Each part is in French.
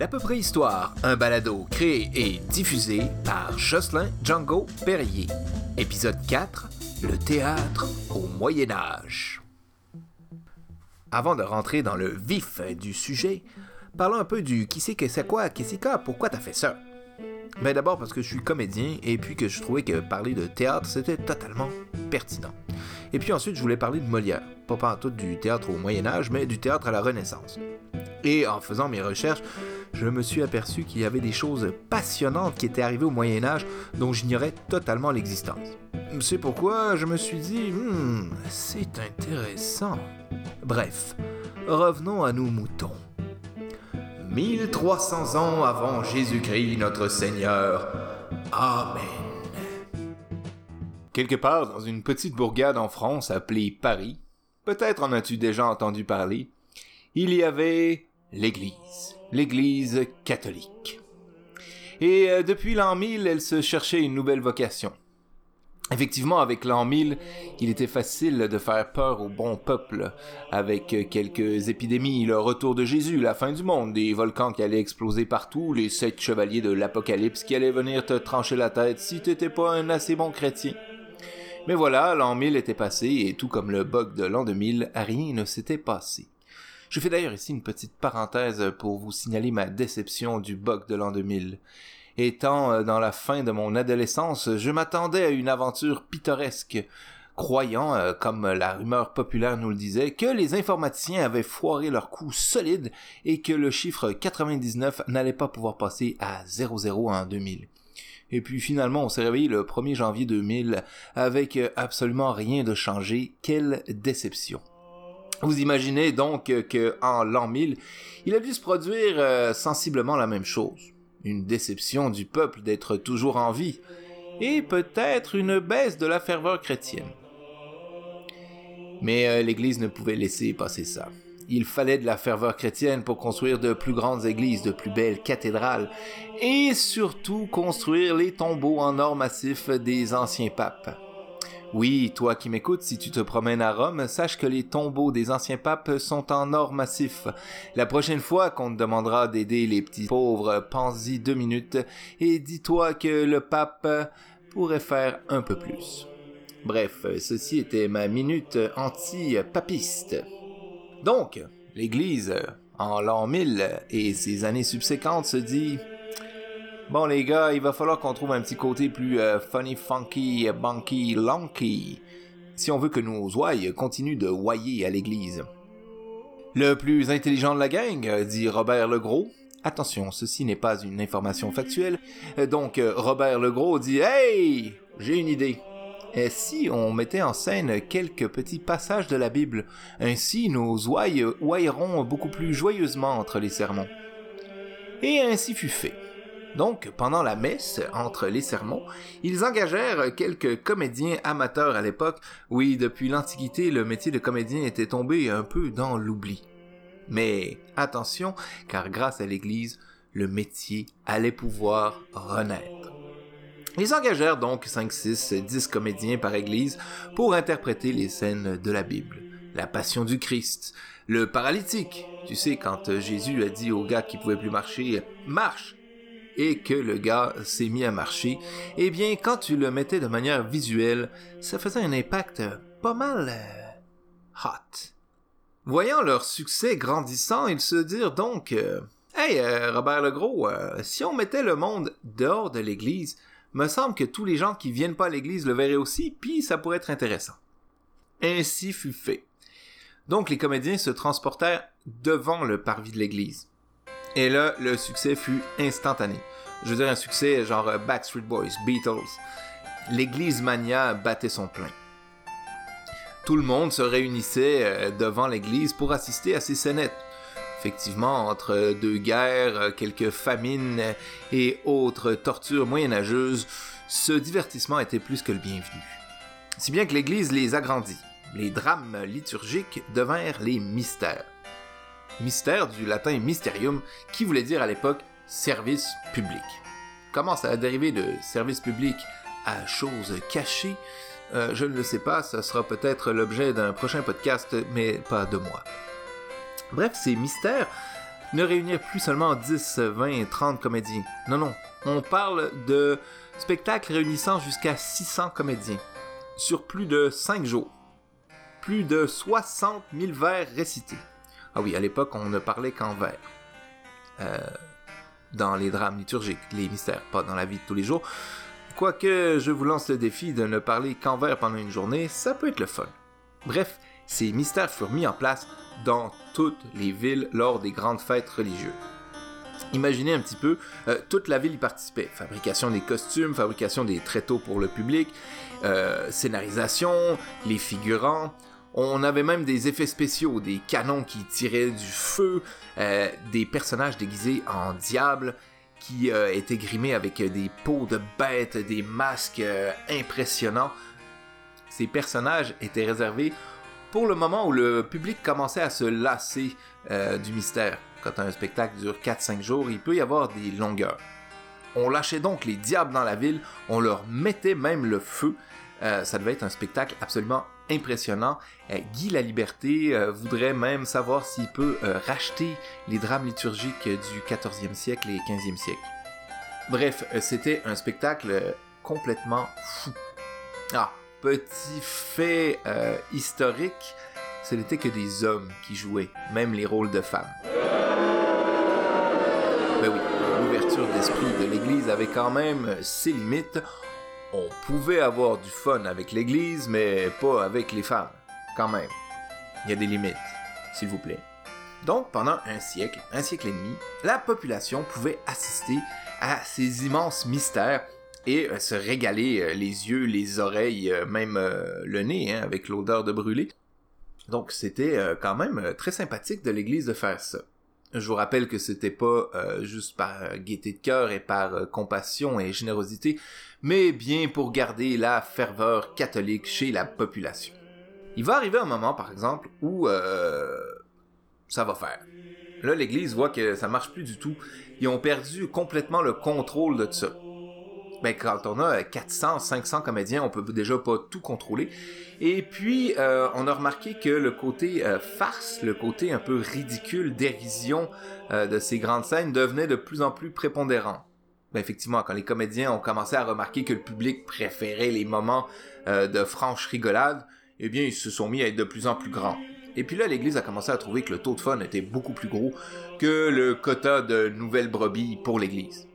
L'à peu près histoire, un balado créé et diffusé par Jocelyn Django Perrier. Épisode 4, le théâtre au Moyen-Âge. Avant de rentrer dans le vif du sujet, parlons un peu du qui c'est, que c'est quoi, qui c'est quoi, pourquoi t'as fait ça. Mais d'abord parce que je suis comédien et puis que je trouvais que parler de théâtre c'était totalement pertinent. Et puis ensuite je voulais parler de Molière, pas pantoute du théâtre au Moyen-Âge, mais du théâtre à la Renaissance. Et en faisant mes recherches, je me suis aperçu qu'il y avait des choses passionnantes qui étaient arrivées au Moyen-Âge dont j'ignorais totalement l'existence. C'est pourquoi je me suis dit « c'est intéressant ». Bref, revenons à nos moutons. 1300 ans avant Jésus-Christ notre Seigneur. Amen. Quelque part dans une petite bourgade en France appelée Paris, peut-être en as-tu déjà entendu parler, il y avait l'Église catholique. Et depuis l'an 1000, elle se cherchait une nouvelle vocation. Effectivement, avec l'an 1000, il était facile de faire peur au bon peuple. Avec quelques épidémies, le retour de Jésus, la fin du monde, des volcans qui allaient exploser partout, les 7 chevaliers de l'Apocalypse qui allaient venir te trancher la tête si t'étais pas un assez bon chrétien. Mais voilà, l'an 1000 était passé et tout comme le bug de l'an 2000, rien ne s'était passé. Je fais d'ailleurs ici une petite parenthèse pour vous signaler ma déception du bug de l'an 2000. Étant dans la fin de mon adolescence, je m'attendais à une aventure pittoresque, croyant, comme la rumeur populaire nous le disait, que les informaticiens avaient foiré leur coup solide et que le chiffre 99 n'allait pas pouvoir passer à 00 en 2000. Et puis finalement, on s'est réveillé le 1er janvier 2000 avec absolument rien de changé. Quelle déception! Vous imaginez donc qu'en l'an 1000, il a dû se produire sensiblement la même chose. Une déception du peuple d'être toujours en vie, et peut-être une baisse de la ferveur chrétienne. Mais l'Église ne pouvait laisser passer ça. Il fallait de la ferveur chrétienne pour construire de plus grandes églises, de plus belles cathédrales, et surtout construire les tombeaux en or massif des anciens papes. Oui, toi qui m'écoutes, si tu te promènes à Rome, sache que les tombeaux des anciens papes sont en or massif. La prochaine fois qu'on te demandera d'aider les petits pauvres, pense-y 2 minutes et dis-toi que le pape pourrait faire un peu plus. Bref, ceci était ma minute anti-papiste. Donc, l'Église, en l'an 1000 et ses années subséquentes, se dit... Bon les gars, il va falloir qu'on trouve un petit côté plus funny, funky, banky, lanky, si on veut que nos ouailles continuent de ouailler à l'église. Le plus intelligent de la gang, dit Robert le Gros. Attention, ceci n'est pas une information factuelle. Donc Robert le Gros dit « Hey, j'ai une idée ». Et si on mettait en scène quelques petits passages de la Bible, ainsi nos ouailles ouailleront beaucoup plus joyeusement entre les sermons. Et ainsi fut fait. Donc, pendant la messe, entre les sermons, ils engagèrent quelques comédiens amateurs à l'époque. Oui, depuis l'Antiquité, le métier de comédien était tombé un peu dans l'oubli. Mais attention, car grâce à l'Église, le métier allait pouvoir renaître. Ils engagèrent donc 5, 6, 10 comédiens par Église pour interpréter les scènes de la Bible. La passion du Christ, le paralytique. Tu sais, quand Jésus a dit au gars qui pouvait plus marcher, « Marche !» et que le gars s'est mis à marcher, eh bien, quand tu le mettais de manière visuelle, ça faisait un impact pas mal hot. Voyant leur succès grandissant, ils se dirent donc « Hey, Robert le Gros, si on mettait le monde dehors de l'église, me semble que tous les gens qui viennent pas à l'église le verraient aussi, puis ça pourrait être intéressant. » Ainsi fut fait. Donc, les comédiens se transportèrent devant le parvis de l'église. Et là, le succès fut instantané. Je veux dire un succès genre Backstreet Boys, Beatles. L'église mania battait son plein. Tout le monde se réunissait devant l'église pour assister à ces scénettes. Effectivement, entre deux guerres, quelques famines et autres tortures moyenâgeuses, ce divertissement était plus que le bienvenu. Si bien que l'église les agrandit. Les drames liturgiques devinrent les mystères. Mystère du latin mysterium, qui voulait dire à l'époque « service public ». Comment ça a dérivé de « service public » à « chose cachée » je ne le sais pas, ça sera peut-être l'objet d'un prochain podcast, mais pas de moi. Bref, ces mystères ne réunir plus seulement 10, 20, 30 comédiens. Non, non. On parle de spectacles réunissant jusqu'à 600 comédiens sur plus de 5 jours. Plus de 60 000 vers récités. Ah oui, à l'époque, on ne parlait qu'en vers. Dans les drames liturgiques, les mystères, pas dans la vie de tous les jours. Quoique je vous lance le défi de ne parler qu'en vers pendant une journée, ça peut être le fun. Bref, ces mystères furent mis en place dans toutes les villes lors des grandes fêtes religieuses. Imaginez un petit peu, toute la ville y participait. Fabrication des costumes, fabrication des tréteaux pour le public, scénarisation, les figurants. On avait même des effets spéciaux, des canons qui tiraient du feu, des personnages déguisés en diables qui étaient grimés avec des peaux de bêtes, des masques impressionnants. Ces personnages étaient réservés pour le moment où le public commençait à se lasser du mystère. Quand un spectacle dure 4-5 jours, il peut y avoir des longueurs. On lâchait donc les diables dans la ville, on leur mettait même le feu. Ça devait être un spectacle absolument impressionnant. Guy Laliberté voudrait même savoir s'il peut racheter les drames liturgiques du 14e siècle et 15e siècle. Bref, c'était un spectacle complètement fou. Ah, petit fait historique, ce n'était que des hommes qui jouaient, même les rôles de femmes. Ben oui, l'ouverture d'esprit de l'Église avait quand même ses limites. On pouvait avoir du fun avec l'Église, mais pas avec les femmes. Quand même. Il y a des limites, s'il vous plaît. Donc, pendant un siècle et demi, la population pouvait assister à ces immenses mystères et se régaler les yeux, les oreilles, même le nez, hein, avec l'odeur de brûlé. Donc, c'était quand même très sympathique de l'Église de faire ça. Je vous rappelle que c'était pas juste par gaieté de cœur et par compassion et générosité, mais bien pour garder la ferveur catholique chez la population. Il va arriver un moment, par exemple, où ça va faire. Là, l'Église voit que ça marche plus du tout. Ils ont perdu complètement le contrôle de ça. Ben, quand on a 400, 500 comédiens, on peut déjà pas tout contrôler. Et puis, on a remarqué que le côté farce, le côté un peu ridicule, dérision de ces grandes scènes devenait de plus en plus prépondérant. Ben, effectivement, quand les comédiens ont commencé à remarquer que le public préférait les moments de franche rigolade, eh bien, ils se sont mis à être de plus en plus grands. Et puis là, l'Église a commencé à trouver que le taux de fun était beaucoup plus gros que le quota de nouvelles brebis pour l'Église.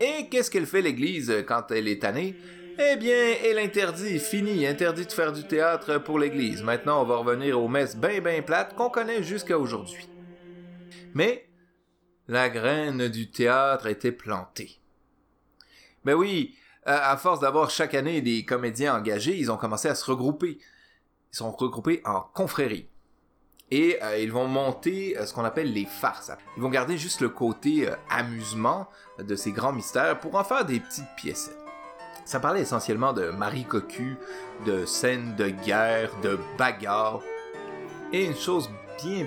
Et qu'est-ce qu'elle fait l'Église quand elle est tannée? Eh bien, elle interdit, fini, interdit de faire du théâtre pour l'Église. Maintenant, on va revenir aux messes ben plates qu'on connaît jusqu'à aujourd'hui. Mais la graine du théâtre était plantée. Ben oui, à force d'avoir chaque année des comédiens engagés, ils ont commencé à se regrouper. Ils sont regroupés en confréries. Et ils vont monter ce qu'on appelle les farces. Ils vont garder juste le côté amusement de ces grands mystères pour en faire des petites pièces. Ça parlait essentiellement de Marie Cocu, de scènes de guerre, de bagarres. Et une chose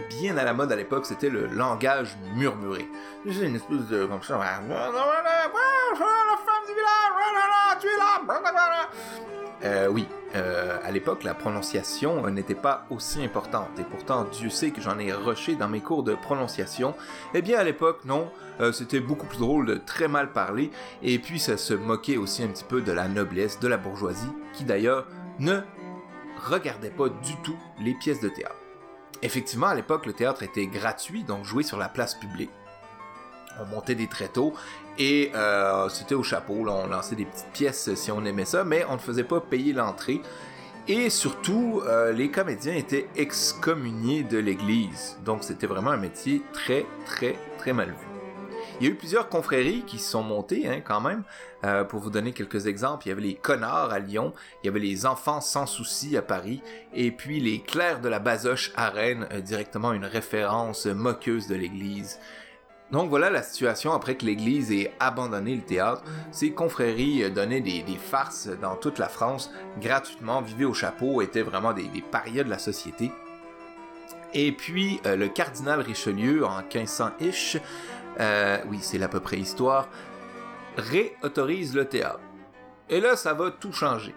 bien à la mode à l'époque, c'était le langage murmuré. J'ai une espèce de... comme ça... la femme du village, tu es là... oui, à l'époque, la prononciation n'était pas aussi importante. Et pourtant, Dieu sait que j'en ai rushé dans mes cours de prononciation. Eh bien, à l'époque, non, c'était beaucoup plus drôle de très mal parler. Et puis, ça se moquait aussi un petit peu de la noblesse, de la bourgeoisie, qui d'ailleurs ne regardait pas du tout les pièces de théâtre. Effectivement, à l'époque, le théâtre était gratuit, donc joué sur la place publique. On montait des tréteaux et c'était au chapeau, là, on lançait des petites pièces si on aimait ça, mais on ne faisait pas payer l'entrée. Et surtout, les comédiens étaient excommuniés de l'Église, donc c'était vraiment un métier très mal vu. Il y a eu plusieurs confréries qui se sont montées, hein, quand même. Pour vous donner quelques exemples, il y avait les connards à Lyon, il y avait les enfants sans souci à Paris, et puis les clercs de la Basoche à Rennes, directement une référence moqueuse de l'Église. Donc voilà la situation après que l'Église ait abandonné le théâtre. Ces confréries donnaient des farces dans toute la France, gratuitement, vivaient au chapeau, étaient vraiment des parias de la société. Et puis, le cardinal Richelieu, en 1500-ish, oui, c'est l'à peu près histoire, réautorise le théâtre. Et là, ça va tout changer.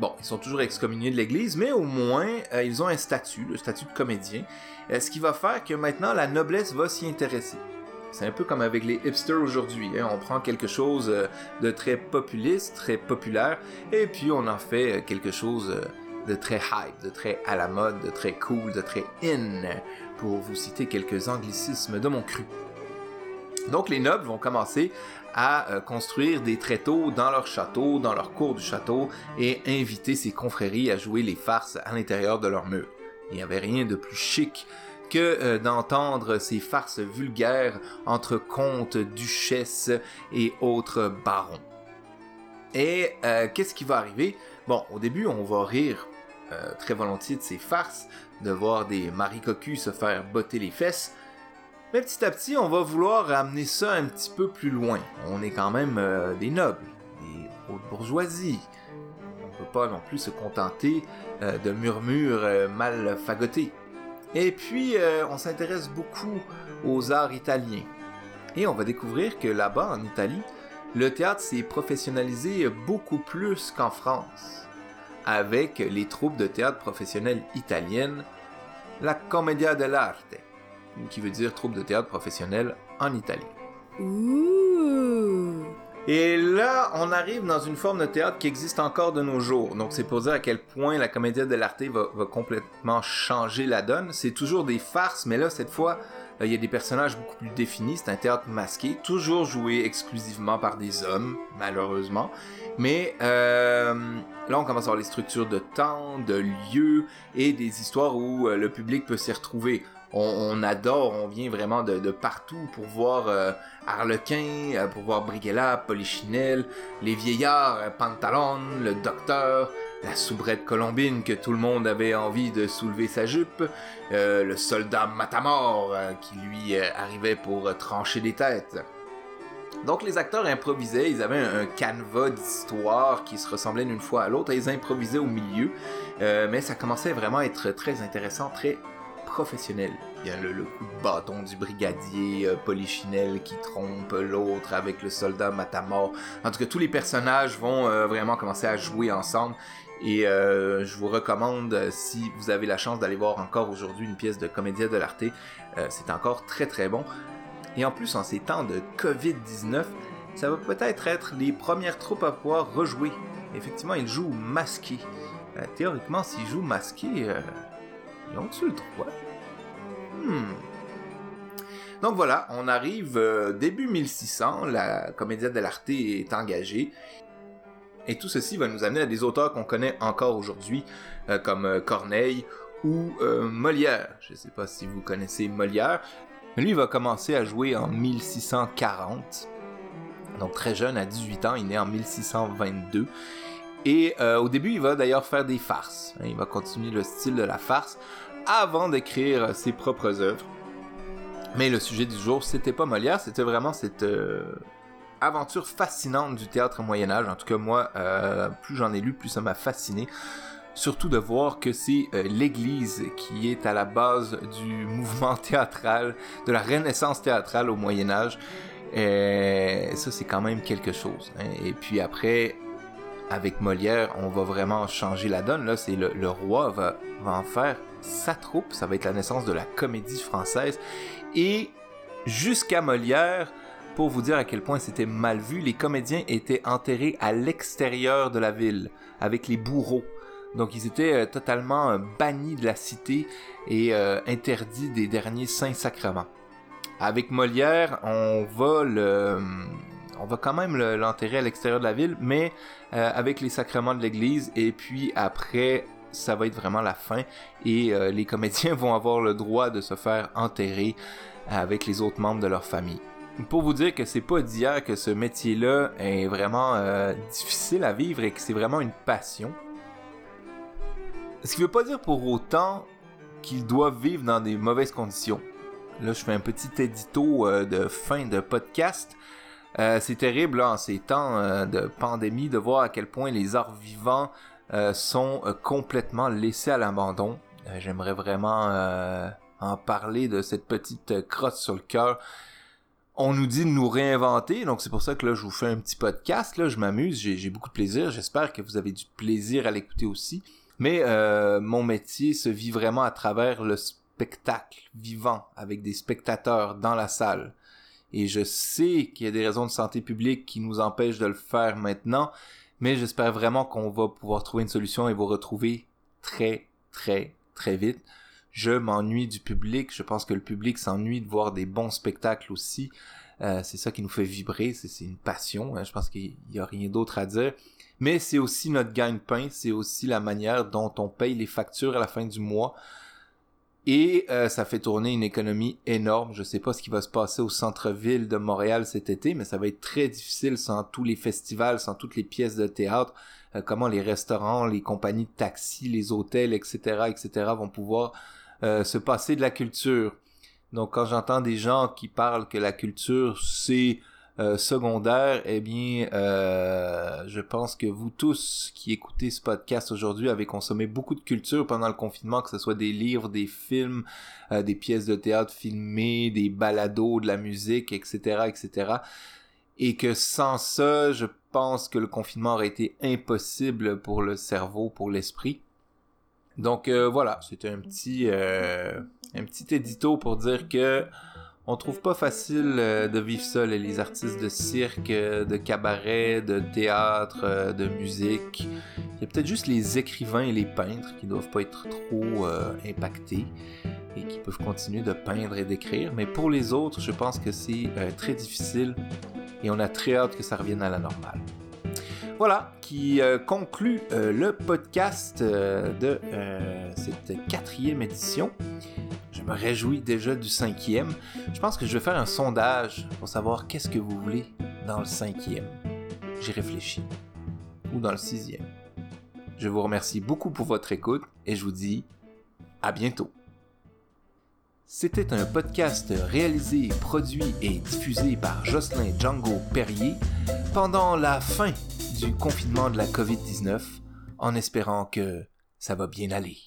Bon, ils sont toujours excommuniés de l'Église, mais au moins, ils ont un statut, le statut de comédien, ce qui va faire que maintenant, la noblesse va s'y intéresser. C'est un peu comme avec les hipsters aujourd'hui, hein. On prend quelque chose de très populiste, très populaire, et puis on en fait quelque chose de très hype, de très à la mode, de très cool, de très in, pour vous citer quelques anglicismes de mon cru. Donc les nobles vont commencer à construire des tréteaux dans leur château, dans leur cour du château, et inviter ses confréries à jouer les farces à l'intérieur de leur mur. Il n'y avait rien de plus chic que d'entendre ces farces vulgaires entre comtes, duchesses et autres barons. Et qu'est-ce qui va arriver? Bon, au début, on va rire très volontiers de ces farces, de voir des maris cocus se faire botter les fesses. Mais petit à petit, on va vouloir amener ça un petit peu plus loin. On est quand même des nobles, des hautes bourgeoisies. On ne peut pas non plus se contenter de murmures mal fagotés. Et puis, on s'intéresse beaucoup aux arts italiens. Et on va découvrir que là-bas, en Italie, le théâtre s'est professionnalisé beaucoup plus qu'en France. Avec les troupes de théâtre professionnelles italiennes, la Commedia dell'arte, qui veut dire troupe de théâtre professionnelle en Italie. Ooh. Et là, on arrive dans une forme de théâtre qui existe encore de nos jours. Donc, c'est pour dire à quel point la Commedia dell'arte va complètement changer la donne. C'est toujours des farces, mais là, cette fois, il y a des personnages beaucoup plus définis. C'est un théâtre masqué, toujours joué exclusivement par des hommes, malheureusement. Mais là, on commence à avoir les structures de temps, de lieu et des histoires où le public peut s'y retrouver. On adore, on vient vraiment de partout pour voir Arlequin, pour voir Brighella, Polichinelle, les vieillards, Pantalon, le docteur, la soubrette Colombine que tout le monde avait envie de soulever sa jupe, le soldat Matamor qui lui arrivait pour trancher des têtes. Donc les acteurs improvisaient, ils avaient un canevas d'histoire qui se ressemblait d'une fois à l'autre, et ils improvisaient au milieu, mais ça commençait vraiment à être très intéressant, très professionnel. Il y a le coup de bâton du brigadier Polichinelle qui trompe l'autre avec le soldat Matamor. En tout cas, tous les personnages vont vraiment commencer à jouer ensemble. Et je vous recommande, si vous avez la chance d'aller voir encore aujourd'hui une pièce de Commedia dell'arte, c'est encore très bon. Et en plus, en ces temps de COVID-19, ça va peut-être être les premières troupes à pouvoir rejouer. Effectivement, ils jouent masqués. Théoriquement, s'ils jouent masqués... Ils ont-tu le droit? Donc voilà, on arrive début 1600, la Commedia dell'arte est engagée. Et tout ceci va nous amener à des auteurs qu'on connaît encore aujourd'hui, comme Corneille ou Molière. Je ne sais pas si vous connaissez Molière. Lui, il va commencer à jouer en 1640. Donc très jeune, à 18 ans, il est né en 1622. Et au début, il va d'ailleurs faire des farces. Il va continuer le style de la farce avant d'écrire ses propres œuvres. Mais le sujet du jour, c'était pas Molière, c'était vraiment cette aventure fascinante du théâtre au Moyen-Âge. En tout cas, moi, plus j'en ai lu, plus ça m'a fasciné. Surtout de voir que c'est l'Église qui est à la base du mouvement théâtral, de la Renaissance théâtrale au Moyen-Âge. Et ça, c'est quand même quelque chose. Hein. Et puis après... Avec Molière, on va vraiment changer la donne. Là, c'est le roi va en faire sa troupe. Ça va être la naissance de la comédie française. Et jusqu'à Molière, pour vous dire à quel point c'était mal vu, les comédiens étaient enterrés à l'extérieur de la ville, avec les bourreaux. Donc, ils étaient totalement bannis de la cité et interdits des derniers saints sacrements. Avec Molière, on va quand même l'enterrer à l'extérieur de la ville, mais avec les sacrements de l'Église, et puis après, ça va être vraiment la fin, et les comédiens vont avoir le droit de se faire enterrer avec les autres membres de leur famille. Pour vous dire que c'est pas d'hier que ce métier-là est vraiment difficile à vivre et que c'est vraiment une passion. Ce qui veut pas dire pour autant qu'ils doivent vivre dans des mauvaises conditions. Là, je fais un petit édito de fin de podcast. C'est terrible là, en ces temps de pandémie de voir à quel point les arts vivants sont complètement laissés à l'abandon. J'aimerais vraiment en parler de cette petite crotte sur le cœur. On nous dit de nous réinventer, donc c'est pour ça que là je vous fais un petit podcast, là je m'amuse, j'ai beaucoup de plaisir, j'espère que vous avez du plaisir à l'écouter aussi. Mais mon métier se vit vraiment à travers le spectacle vivant, avec des spectateurs dans la salle. Et je sais qu'il y a des raisons de santé publique qui nous empêchent de le faire maintenant, mais j'espère vraiment qu'on va pouvoir trouver une solution et vous retrouver très, très, très vite. Je m'ennuie du public, je pense que le public s'ennuie de voir des bons spectacles aussi. C'est ça qui nous fait vibrer, c'est une passion, hein. Je pense qu'il n'y a rien d'autre à dire. Mais c'est aussi notre gagne-pain, c'est aussi la manière dont on paye les factures à la fin du mois. Et ça fait tourner une économie énorme. Je ne sais pas ce qui va se passer au centre-ville de Montréal cet été, mais ça va être très difficile sans tous les festivals, sans toutes les pièces de théâtre. Comment les restaurants, les compagnies de taxi, les hôtels, etc. vont pouvoir se passer de la culture. Donc quand j'entends des gens qui parlent que la culture c'est secondaire, eh bien je pense que vous tous qui écoutez ce podcast aujourd'hui avez consommé beaucoup de culture pendant le confinement, que ce soit des livres, des films, des pièces de théâtre filmées, des balados, de la musique, etc. Et que sans ça, je pense que le confinement aurait été impossible pour le cerveau, pour l'esprit. Donc voilà, c'était un petit édito pour dire que on trouve pas facile de vivre ça, les artistes de cirque, de cabaret, de théâtre, de musique. Il y a peut-être juste les écrivains et les peintres qui doivent pas être trop impactés et qui peuvent continuer de peindre et d'écrire. Mais pour les autres, je pense que c'est très difficile et on a très hâte que ça revienne à la normale. Voilà, qui conclut le podcast de cette 4e édition. Je me réjouis déjà du 5e. Je pense que je vais faire un sondage pour savoir qu'est-ce que vous voulez dans le 5e. J'y réfléchis. Ou dans le 6e. Je vous remercie beaucoup pour votre écoute et je vous dis à bientôt. C'était un podcast réalisé, produit et diffusé par Jocelyn Django Perrier pendant la fin du confinement de la COVID-19, en espérant que ça va bien aller.